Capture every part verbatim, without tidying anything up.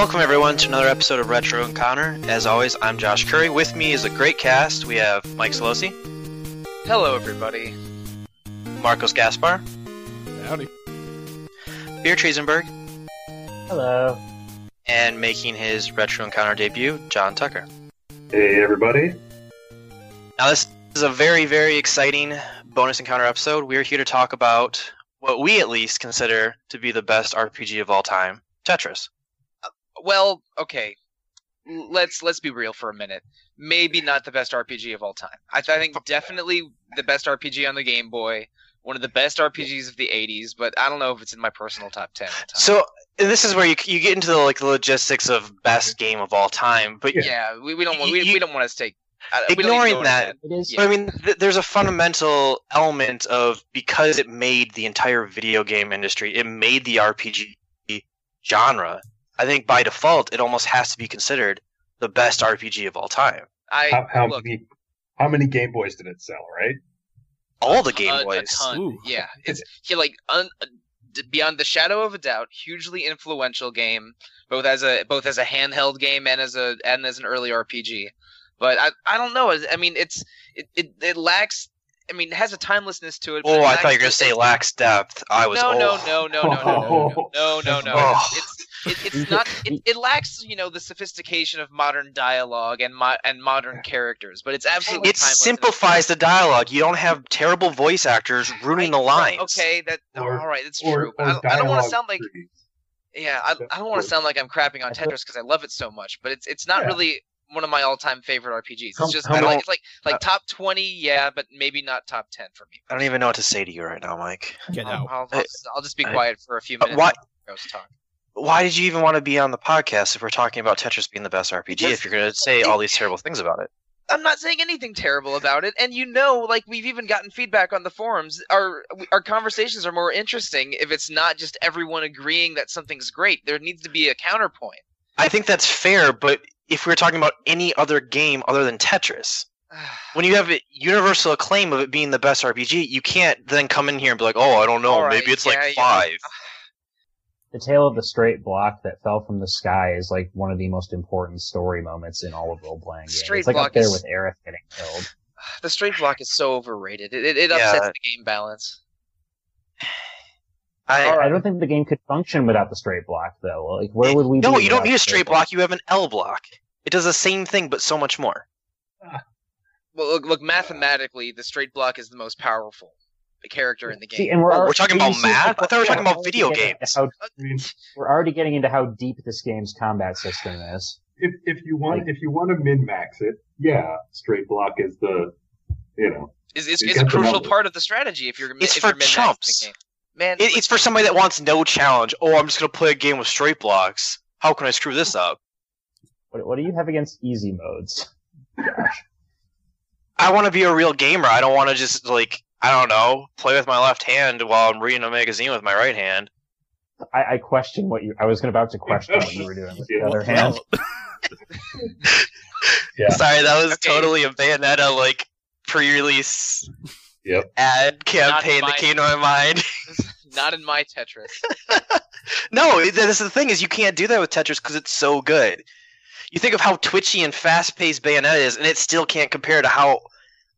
Welcome everyone to another episode of Retro Encounter. As always, I'm Josh Curry. With me is a great cast. We have Mike Solosi. Hello everybody. Marcos Gaspar. Howdy. Pierre Treisenberg. Hello. And making his Retro Encounter debut, John Tucker. Hey everybody. Now this is a very, very exciting bonus encounter episode. We're here to talk about what we at least consider to be the best R P G of all time, Tetris. Well, okay, let's let's be real for a minute. Maybe not the best R P G of all time. I, th I think definitely the best R P G on the Game Boy, one of the best R P Gs of the eighties, but I don't know if it's in my personal top ten. So this is where you you get into the, like, the logistics of best game of all time. But yeah, yeah we, we don't want we, we don't want to take I, ignoring that. that. Is, yeah. I mean, th there's a fundamental element of, because it made the entire video game industry, it made the R P G genre. I think by default, it almost has to be considered the best R P G of all time. I how, how look, many how many Game Boys did it sell? Right, all the Game Boys. A ton. Yeah, it's he like un, beyond the shadow of a doubt, hugely influential game, both as a both as a handheld game and as a and as an early R P G. But I I don't know. I mean, it's it it, it lacks. I mean, it has a timelessness to it. Oh, I thought you were gonna say lacks depth. I was no no no no no no no no no. It's It, it's not. It, it lacks, you know, the sophistication of modern dialogue and mo and modern characters, but it's absolutely. It simplifies the dialogue. You don't have terrible voice actors ruining the lines. Okay, that or, all right. That's true. I don't, I don't want to sound like. Yeah, I, I don't want to sound like I'm crapping on Tetris because I love it so much, but it's it's not yeah. really one of my all-time favorite R P Gs. It's just I like it's like like uh, top twenty, yeah, but maybe not top ten for me. I don't even know what to say to you right now, Mike. Get out. I'll, I'll, I'll, just, I'll just be I, quiet for a few minutes. What? Talk. Why did you even want to be on the podcast if we're talking about Tetris being the best R P G just, if you're going to say all these terrible things about it? I'm not saying anything terrible about it, and you know, like, we've even gotten feedback on the forums. Our our conversations are more interesting if it's not just everyone agreeing that something's great. There needs to be a counterpoint. I think that's fair, but if we're talking about any other game other than Tetris, when you have a universal acclaim of it being the best R P G, you can't then come in here and be like, oh, I don't know, right, maybe it's yeah, like five. Yeah. The tale of the straight block that fell from the sky is like one of the most important story moments in all of role-playing games. Straight it's like block up there is, with Aerith getting killed. The straight block is so overrated. It, it, it upsets yeah. the game balance. I, right. I don't think the game could function without the straight block, though. Like, where would we? No, you don't need a straight block? block. You have an L block. It does the same thing, but so much more. Well, look, look mathematically, the straight block is the most powerful character in the game. See, and we're, oh, we're talking about math? I thought we were talking about video games. How, we're already getting into how deep this game's combat system is. If if you want, like, if you want to min max it, yeah, straight block is the, you know, is is, is a crucial part of the strategy. If you're, it's if for you're chumps. The game. Man, it, it's for somebody that wants no challenge. Oh, I'm just gonna play a game with straight blocks. How can I screw this up? What what do you have against easy modes? Gosh, I want to be a real gamer. I don't want to just like. I don't know, play with my left hand while I'm reading a magazine with my right hand. I, I question what you... I was about to question what you were doing with the other hand. Yeah. Sorry, that was okay. Totally a Bayonetta, like, pre-release yep. ad campaign that came to my mind. Not in my Tetris. No, that's the thing, is you can't do that with Tetris because it's so good. You think of how twitchy and fast-paced Bayonetta is, and it still can't compare to how...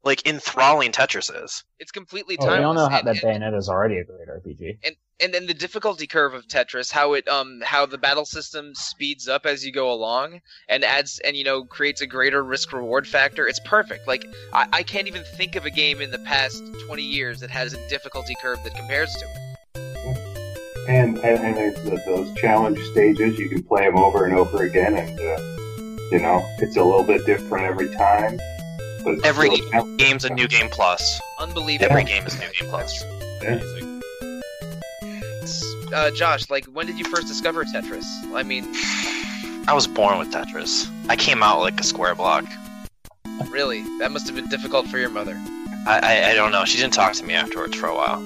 like enthralling Tetris is. It's completely timeless. Oh, we all know how and, that Bayonetta is already a great R P G. And and then the difficulty curve of Tetris, how it um how the battle system speeds up as you go along and adds and you know creates a greater risk reward factor. It's perfect. Like I, I can't even think of a game in the past twenty years that has a difficulty curve that compares to it. And and, and the, those challenge stages, you can play them over and over again, and uh, you know it's a little bit different every time. Every game, game's a new game plus. Unbelievable. Every game is a new game plus. Amazing. Uh, Josh, like, when did you first discover Tetris? I mean... I was born with Tetris. I came out like a square block. Really? That must have been difficult for your mother. I, I, I don't know. She didn't talk to me afterwards for a while.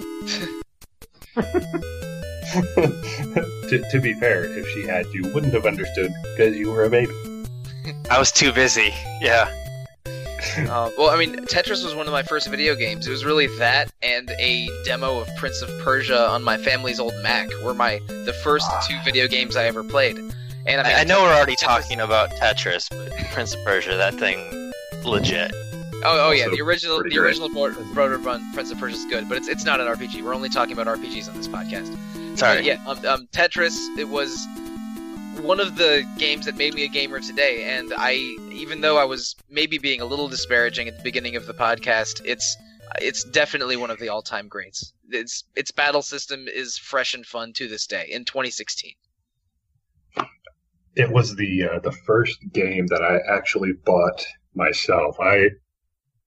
to, to be fair, if she had, you wouldn't have understood because you were a baby. I was too busy. Yeah. Uh, well, I mean, Tetris was one of my first video games. It was really that and a demo of Prince of Persia on my family's old Mac were my the first two video games I ever played. And I, mean, I, I know we're already talking about Tetris, but Prince of Persia, that thing, legit. Oh, oh yeah, the original, the original Broderbund Prince of Persia is good, but it's it's not an R P G. We're only talking about R P Gs on this podcast. Sorry. But yeah, um, um, Tetris. It was one of the games that made me a gamer today, and I, even though I was maybe being a little disparaging at the beginning of the podcast, it's it's definitely one of the all-time greats. Its its battle system is fresh and fun to this day in twenty sixteen. It was the uh, the first game that I actually bought myself. I,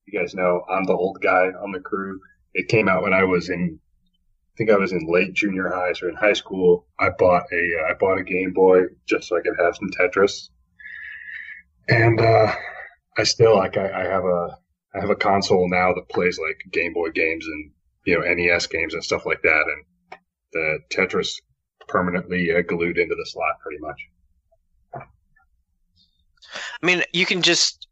you guys know, I'm the old guy on the crew. It came out when I was in, I think I was in late junior high, so in high school. I bought a uh, I bought a Game Boy just so I could have some Tetris. And uh, I still like I, I have a I have a console now that plays like Game Boy games and, you know, N E S games and stuff like that. And the Tetris permanently uh, glued into the slot, pretty much. I mean, you can just,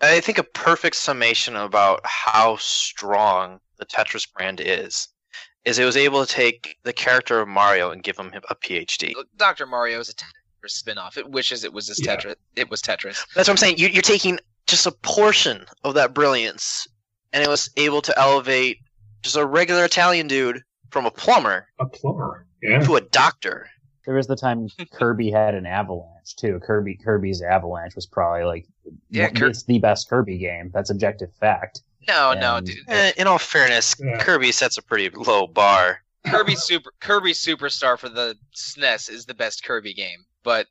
I think a perfect summation about how strong the Tetris brand is, is it was able to take the character of Mario and give him a P H D. Doctor Mario is a Tetris spinoff. It wishes it was this yeah. Tetris. It was Tetris. That's what I'm saying. You, you're taking just a portion of that brilliance, and it was able to elevate just a regular Italian dude from a plumber, a plumber, yeah, to a doctor. There was the time Kirby had an Avalanche too. Kirby Kirby's Avalanche was probably like, yeah, it's Kirby, the best Kirby game. That's objective fact. No, and, no, dude. Uh, in all fairness, yeah. Kirby sets a pretty low bar. Kirby Super Kirby Superstar for the S N E S is the best Kirby game, but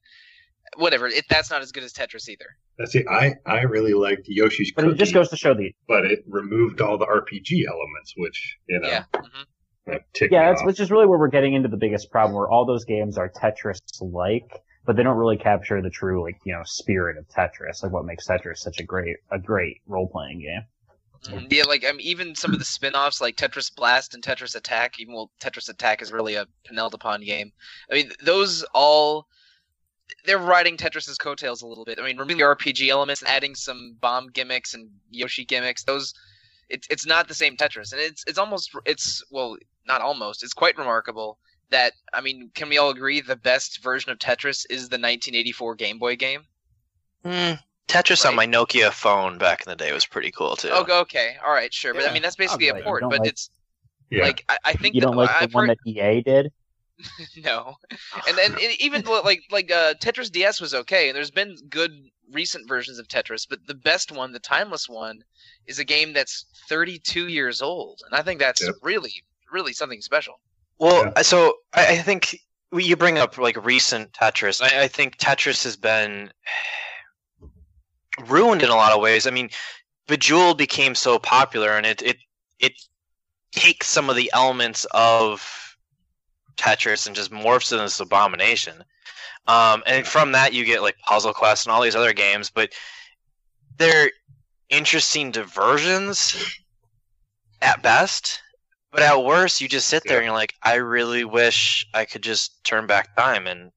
whatever. It, that's not as good as Tetris either. See, I I really liked Yoshi's Cookie, but it just goes to show the. But it removed all the R P G elements, which you know. Yeah. Mm-hmm. Yeah, it's, which is really where we're getting into the biggest problem, where all those games are Tetris-like, but they don't really capture the true, like, you know, spirit of Tetris, like what makes Tetris such a great, a great role-playing game. Yeah, like I mean, even some of the spin-offs, like Tetris Blast and Tetris Attack, even though Tetris Attack is really a panelled upon game. I mean, those all, they're riding Tetris's coattails a little bit. I mean, removing the R P G elements and adding some bomb gimmicks and Yoshi gimmicks, those. It's it's not the same Tetris, and it's it's almost it's well not almost it's quite remarkable that, I mean, can we all agree the best version of Tetris is the nineteen eighty-four Game Boy game? Mm, Tetris right? on my Nokia phone back in the day was pretty cool too. Oh, okay, all right, sure, yeah. But I mean that's basically right. a port, but like, it's yeah. like I, I think you don't that, like the I've one heard... that E A did. No, and then even like like uh, Tetris D S was okay, and there's been good recent versions of Tetris, but the best one, the timeless one, is a game that's thirty-two years old, and I think that's yep. really, really something special. Well, yeah. so I, I think you bring up like recent Tetris. I, I think Tetris has been ruined in a lot of ways. I mean, Bejeweled became so popular, and it it it takes some of the elements of Tetris and just morphs into this abomination. Um, and from that, you get like Puzzle Quest and all these other games, but they're interesting diversions at best. But at worst, you just sit there and you're like, I really wish I could just turn back time and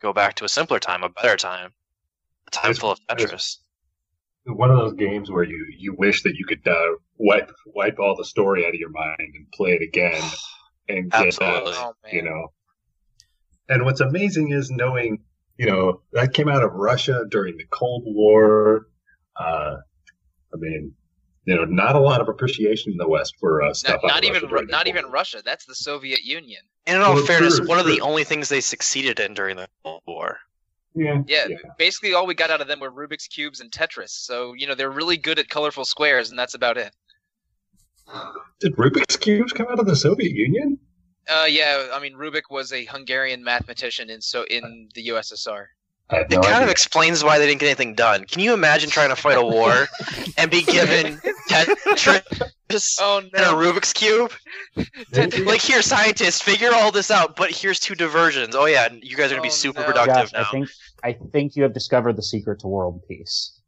go back to a simpler time, a better time, a time it's, full of Tetris. One of those games where you, you wish that you could uh, wipe wipe all the story out of your mind and play it again and get Absolutely. That, you know. And what's amazing is knowing, you know, that came out of Russia during the Cold War. Uh, I mean, you know, not a lot of appreciation in the West for uh, stuff. Not, not even, Ru- not even Russia. That's the Soviet Union. And in all well, fairness, true, one true. of the only things they succeeded in during the Cold War. Yeah, yeah. Yeah. Basically, all we got out of them were Rubik's Cubes and Tetris. So, you know, they're really good at colorful squares, and that's about it. Did Rubik's Cubes come out of the Soviet Union? Uh, yeah, I mean, Rubik was a Hungarian mathematician in so in the U S S R. It no kind idea. of explains why they didn't get anything done. Can you imagine trying to fight a war and be given Tetris oh, no. and a Rubik's Cube? Like, here, scientists, figure all this out, but here's two diversions. Oh, yeah, you guys are going to oh, be super no. productive Gosh, now. I think, I think you have discovered the secret to world peace.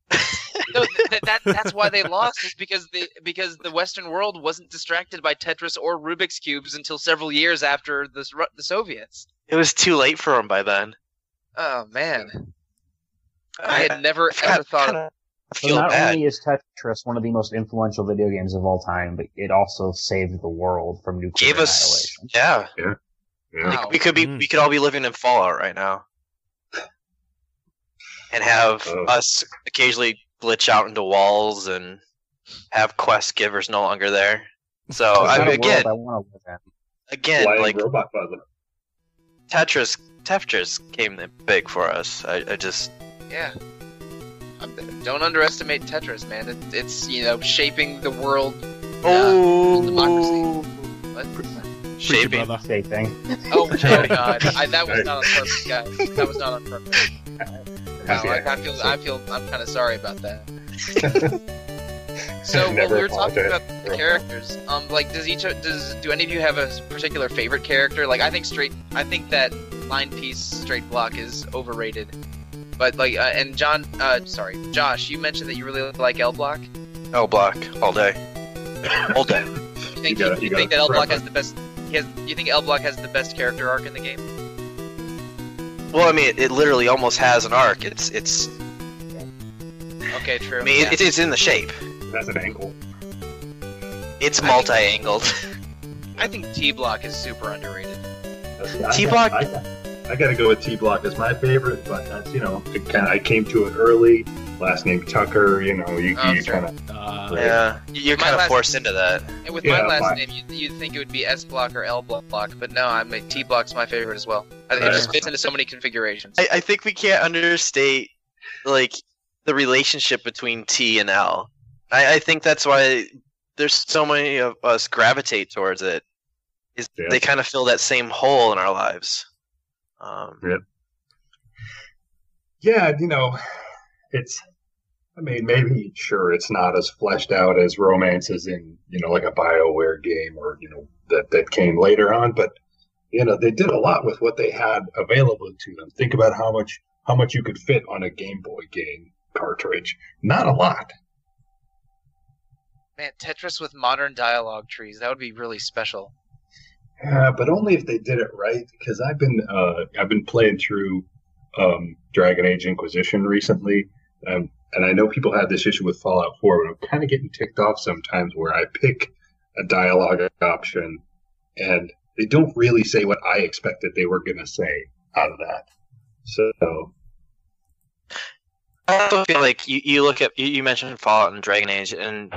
No, that, that that's why they lost, is because the because the Western world wasn't distracted by Tetris or Rubik's Cubes until several years after the the Soviets. It was too late for them by then. Oh man, I had never I, ever I, thought. Kinda, I feel so not bad. Only is Tetris one of the most influential video games of all time, but it also saved the world from nuclear Gave us, annihilation. Yeah, yeah. yeah. Wow. Like, we could be mm. we could all be living in Fallout right now. and have oh. us occasionally glitch out into walls and have quest givers no longer there. So I mean, again, I want to look at. again, Flying like robot puzzle. Tetris, Tetris came in big for us. I, I just yeah. Don't underestimate Tetris, man. It, it's, you know, shaping the world. Oh, uh, democracy. What? Shaping. Shaping. Oh, oh God! I, that was not on purpose, guys. That was not on purpose. Wow, I, I feel, I feel, I'm kind of sorry about that. So when we were talking about the characters, um, like, does each, does do any of you have a particular favorite character? Like, I think straight, I think that line piece straight block is overrated. But like, uh, and John, uh, sorry, Josh, you mentioned that you really like L Block. L Block all day, all day. You think, you you, it, you you think that L Block has the best? He has, you think L Block has the best character arc in the game? Well, I mean, it, it literally almost has an arc. It's it's. Okay, true. I mean, yeah. it, it's in the shape. That's an angle. It's multi-angled. I think T Block is super underrated. T Block. I gotta go with T Block as my favorite, but that's, you know, it kinda, I came to it early. Last name Tucker, you know, you, oh, you kind of uh, right. yeah, you're kind of forced name, into that. And with yeah, my last my... name, you'd, you'd think it would be S Block or L Block, but no, I mean, T Block's my favorite as well. I think uh, it just fits into so many configurations. I, I think we can't understate like the relationship between T and L. I, I think that's why there's so many of us gravitate towards it. Is yeah. they kind of fill that same hole in our lives. Um, yep. Yeah, you know, it's, I mean, maybe, sure, it's not as fleshed out as romances in, you know, like a BioWare game or, you know, that, that came later on, but, you know, they did a lot with what they had available to them. Think about how much, how much you could fit on a Game Boy game cartridge. Not a lot. Man, Tetris with modern dialogue trees, that would be really special. Yeah, but only if they did it right. Because I've been uh, I've been playing through um, Dragon Age Inquisition recently, um, and I know people had this issue with Fallout Four. But I'm kind of getting ticked off sometimes where I pick a dialogue option, and they don't really say what I expected they were going to say out of that. So I also feel like you, you look at you, you mentioned Fallout and Dragon Age, and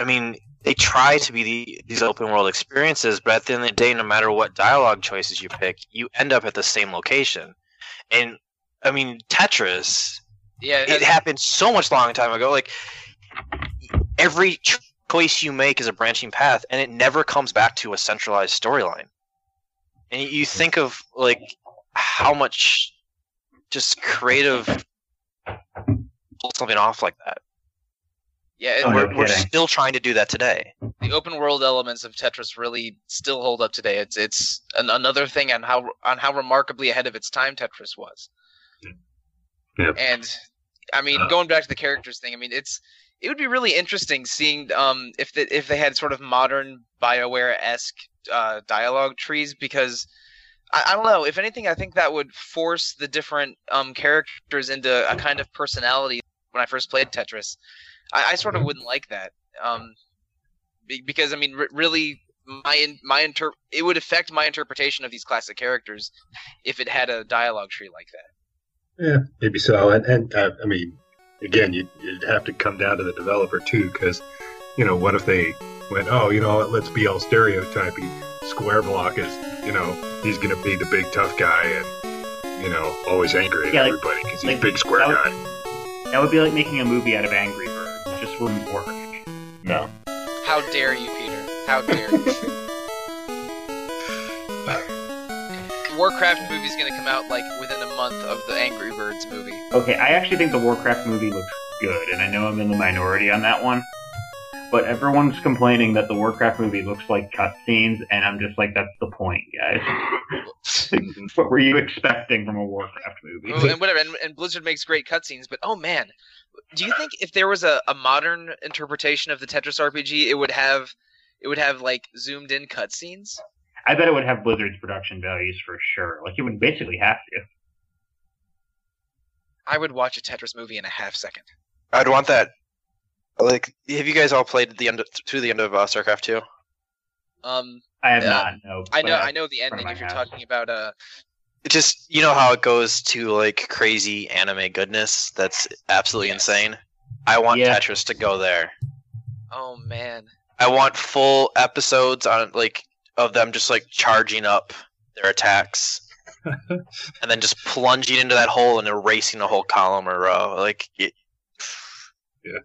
I mean. They try to be the, these open-world experiences, but at the end of the day, no matter what dialogue choices you pick, you end up at the same location. And, I mean, Tetris, yeah, it happened so much long time ago. Like, every choice you make is a branching path, and it never comes back to a centralized storyline. And you think of, like, how much just creative pulls something off like that. Yeah, oh, we're, we're still trying to do that today. The open world elements of Tetris really still hold up today. It's it's an, another thing on how on how remarkably ahead of its time Tetris was. Yeah. And I mean, uh, going back to the characters thing, I mean, it's it would be really interesting seeing um if the, if they had sort of modern BioWare-esque uh, dialogue trees, because I, I don't know. If anything, I think that would force the different um characters into a kind of personality. When I first played Tetris, I, I sort of wouldn't like that, um, because I mean, r really, my my inter it would affect my interpretation of these classic characters if it had a dialogue tree like that. Yeah, maybe so. And and uh, I mean, again, you'd, you'd have to come down to the developer too, because you know, what if they went, oh, you know, let's be all stereotypy. Square Block is, you know, he's gonna be the big tough guy and you know, always angry at yeah, like, everybody because he's like, a big square guy. That would be like making a movie out of Angry Birds. It just wouldn't work. No. How dare you, Peter? How dare you? Warcraft movie's gonna come out like within a month of the Angry Birds movie. Okay, I actually think the Warcraft movie looks good, and I know I'm in the minority on that one. But everyone's complaining that the Warcraft movie looks like cutscenes, and I'm just like, that's the point, guys. What were you expecting from a Warcraft movie? Oh, and whatever, and, and Blizzard makes great cutscenes, but oh man, do you think if there was a, a modern interpretation of the Tetris R P G, it would have, it would have like zoomed in cutscenes? I bet it would have Blizzard's production values for sure. Like, you would basically have to. I would watch a Tetris movie in a half second. I'd want that. Like, have you guys all played the end of, to the end of uh, StarCraft two? Um, I have uh, not. No, I know. I know the ending. If you're house. talking about uh, It just, you know how it goes to like crazy anime goodness that's absolutely insane? I want yeah. Tetris to go there. Oh man. I want full episodes on like of them just like charging up their attacks and then just plunging into that hole and erasing a whole column or row. Like it... Yeah.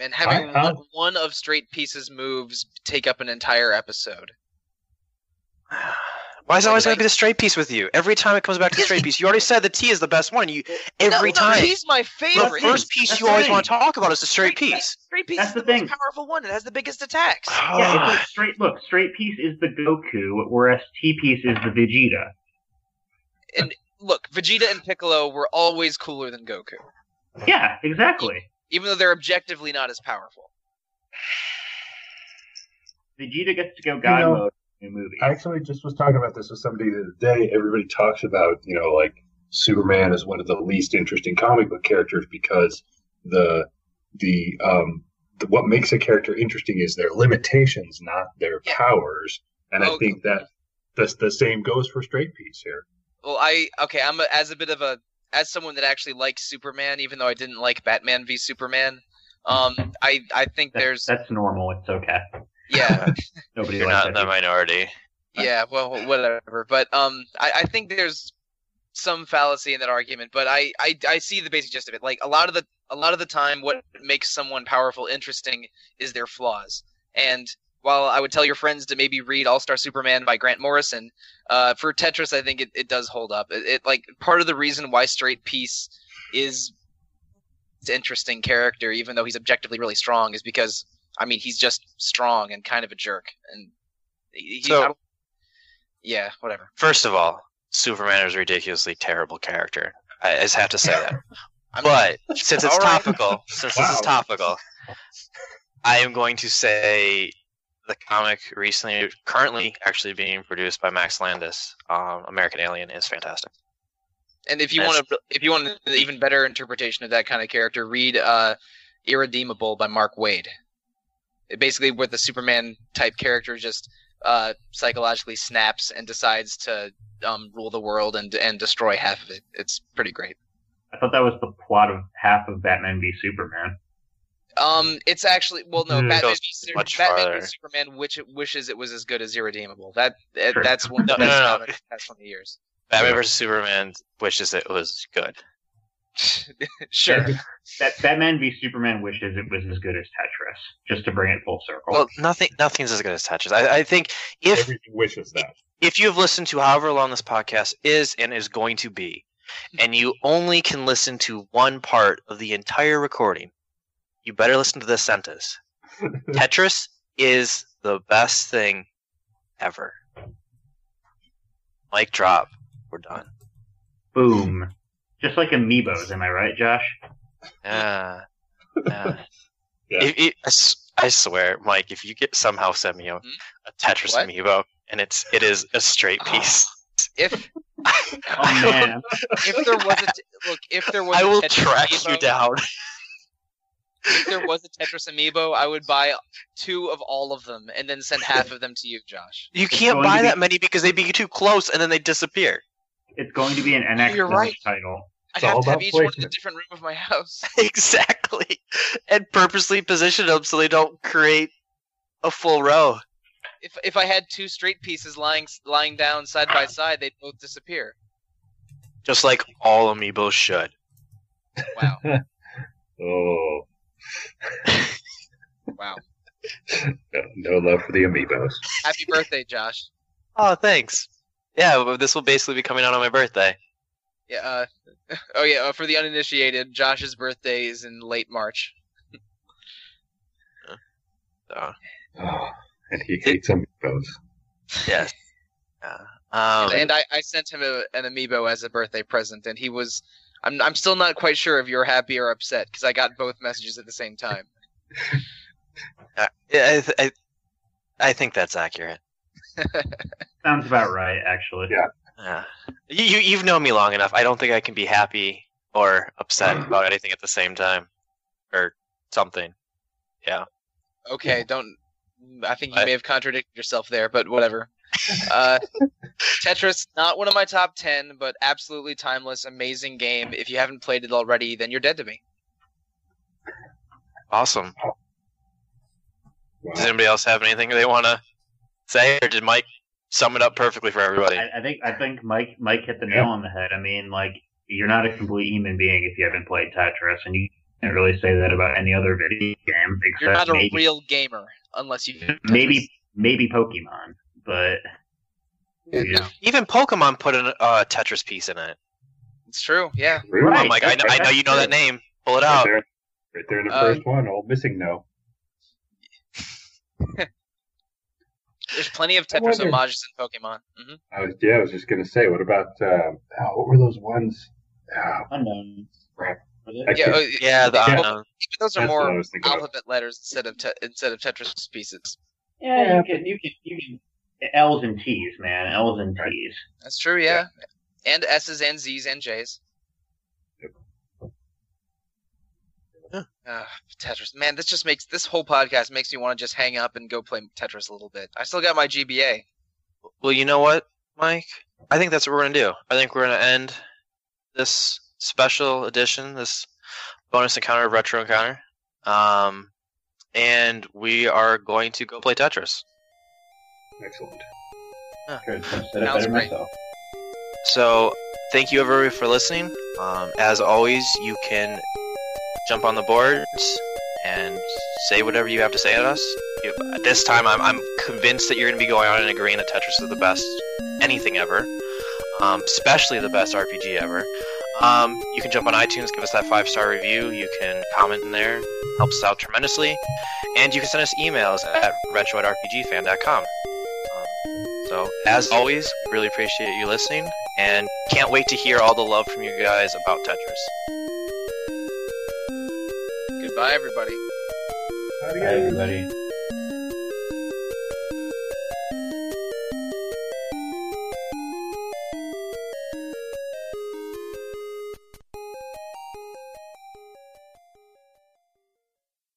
Man, having I, I... One, one of Straight Piece's moves take up an entire episode. Why is it always going to be the Straight Piece with you? Every time it comes back to the Straight Piece. You already said the T is the best one. You every no, no, time. He's my favorite. The first piece That's you the always thing. want to talk about is the Straight, straight Piece. Straight Piece That's is the, the thing. most powerful one. It has the biggest attacks. Oh. Yeah, it's like straight. Look, Straight Piece is the Goku, whereas T Piece is the Vegeta. And look, Vegeta and Piccolo were always cooler than Goku. Yeah, exactly. Even though they're objectively not as powerful. Vegeta gets to go God you know, mode. New movie. I actually just was talking about this with somebody the other day. Everybody talks about, you know, like Superman is one of the least interesting comic book characters because the the um the, what makes a character interesting is their limitations, not their powers. And oh, I think that the the same goes for Straight Piece here. Well, I okay, I'm a, as a bit of a as someone that actually likes Superman, even though I didn't like Batman v Superman. Um, I I think that, there's that's normal. It's okay. Yeah, nobody. You're not in the minority. Yeah, well, whatever. But um, I, I think there's some fallacy in that argument. But I, I, I see the basic gist of it. Like a lot of the a lot of the time, what makes someone powerful interesting is their flaws. And while I would tell your friends to maybe read All-Star Superman by Grant Morrison, uh, for Tetris, I think it, it does hold up. It, it like part of the reason why Straight Piece is an interesting character, even though he's objectively really strong, is because. I mean, he's just strong and kind of a jerk, and he, so, I, yeah, whatever. First of all, Superman is a ridiculously terrible character. I, I just have to say that. I mean, but since it's topical, right. since wow. this is topical, I am going to say the comic recently, currently actually being produced by Max Landis, um, American Alien, is fantastic. And if you want to, if you want an even better interpretation of that kind of character, read uh, Irredeemable by Mark Waid. Basically, where the Superman-type character just uh, psychologically snaps and decides to um, rule the world and and destroy half of it. It's pretty great. I thought that was the plot of half of Batman v Superman. Um, it's actually well, no, mm, Batman, v, Batman v Superman, which it wishes it was as good as Irredeemable. That sure. that's one. No, that's no, no, no. That's twenty years. Batman versus Superman wishes it was good. Sure. That Batman v Superman wishes it was as good as Tetris, just to bring it full circle. Well, nothing, nothing's as good as Tetris. I, I think if everything wishes that. If you've listened to however long this podcast is and is going to be, and you only can listen to one part of the entire recording, you better listen to this sentence. Tetris is the best thing ever. Mic drop. We're done. Boom. Just like Amiibos, am I right, Josh? Uh, uh, yeah. It, it, I, I swear, Mike, if you get somehow send me a, a Tetris what? Amiibo, and it's it is a Straight Piece. Oh, if oh man, if there was a t- look, if there was, I will a track amiibo, you down. If there was a Tetris Amiibo, I would buy two of all of them, and then send half of them to you, Josh. You can't buy that be- many because they'd be too close, and then they disappear. It's going to be an N X You're right. title. It's I have to have each placement. one in a different room of my house. Exactly. And purposely position them so they don't create a full row. If if I had two Straight Pieces lying lying down side by side, they'd both disappear. Just like all amiibo should. Wow. Oh. Wow. No, no love for the amiibos. Happy birthday, Josh. Oh, thanks. Yeah, this will basically be coming out on my birthday. Yeah. Uh, oh, yeah. Uh, for the uninitiated, Josh's birthday is in late March. uh, oh, and he hates amiibos. Yes. Yeah. Um, and, and I, I sent him a, an amiibo as a birthday present, and he was. I'm I'm still not quite sure if you're happy or upset because I got both messages at the same time. uh, I, I I think that's accurate. Sounds about right, actually. Yeah. yeah. You, you, you've known me long enough. I don't think I can be happy or upset about anything at the same time. Or something. Yeah. Okay, don't... I think you I, may have contradicted yourself there, but whatever. Uh, Tetris, not one of my top ten, but absolutely timeless, amazing game. If you haven't played it already, then you're dead to me. Awesome. Wow. Does anybody else have anything they want to say, or did Mike sum it up perfectly for everybody? I, I think I think Mike Mike hit the nail on the head. I mean, like, you're not a complete human being if you haven't played Tetris, and you can't really say that about any other video game. Except you're not a maybe, real gamer unless you maybe maybe Pokemon. But yeah. Even Pokemon put a uh, Tetris piece in it. It's true, yeah. Right. I'm like, I know, I know you know that name. Pull it out. Right there, right there in the first uh, one. Old missing no. There's plenty of Tetris homages in Pokemon. Mm-hmm. I was, yeah, I was just gonna say, what about uh, oh, what were those ones? Oh, unknown. Crap. Actually, yeah, oh, yeah, the unknown. Well, those are That's more alphabet about. letters instead of te- instead of Tetris pieces. Yeah, yeah. You can you can you can. L's and T's, man. L's and T's. That's true, yeah. yeah. And S's and Z's and J's. Huh. Uh, Tetris. Man, this just makes... This whole podcast makes me want to just hang up and go play Tetris a little bit. I still got my G B A. Well, you know what, Mike? I think that's what we're going to do. I think we're going to end this special edition, this bonus encounter of Retro Encounter. Um, and we are going to go play Tetris. Excellent. Huh. Sounds great. Myself. So, thank you everybody for listening. Um, as always, you can jump on the boards and say whatever you have to say at us. You, this time, I'm, I'm convinced that you're going to be going on and agreeing that Tetris is the best anything ever, um, especially the best R P G ever. Um, you can jump on iTunes, give us that five-star review. You can comment in there. Helps us out tremendously. And you can send us emails at retro at r p g fan dot com. So, as always, really appreciate you listening, and can't wait to hear all the love from you guys about Tetris. Goodbye, everybody. Bye, everybody.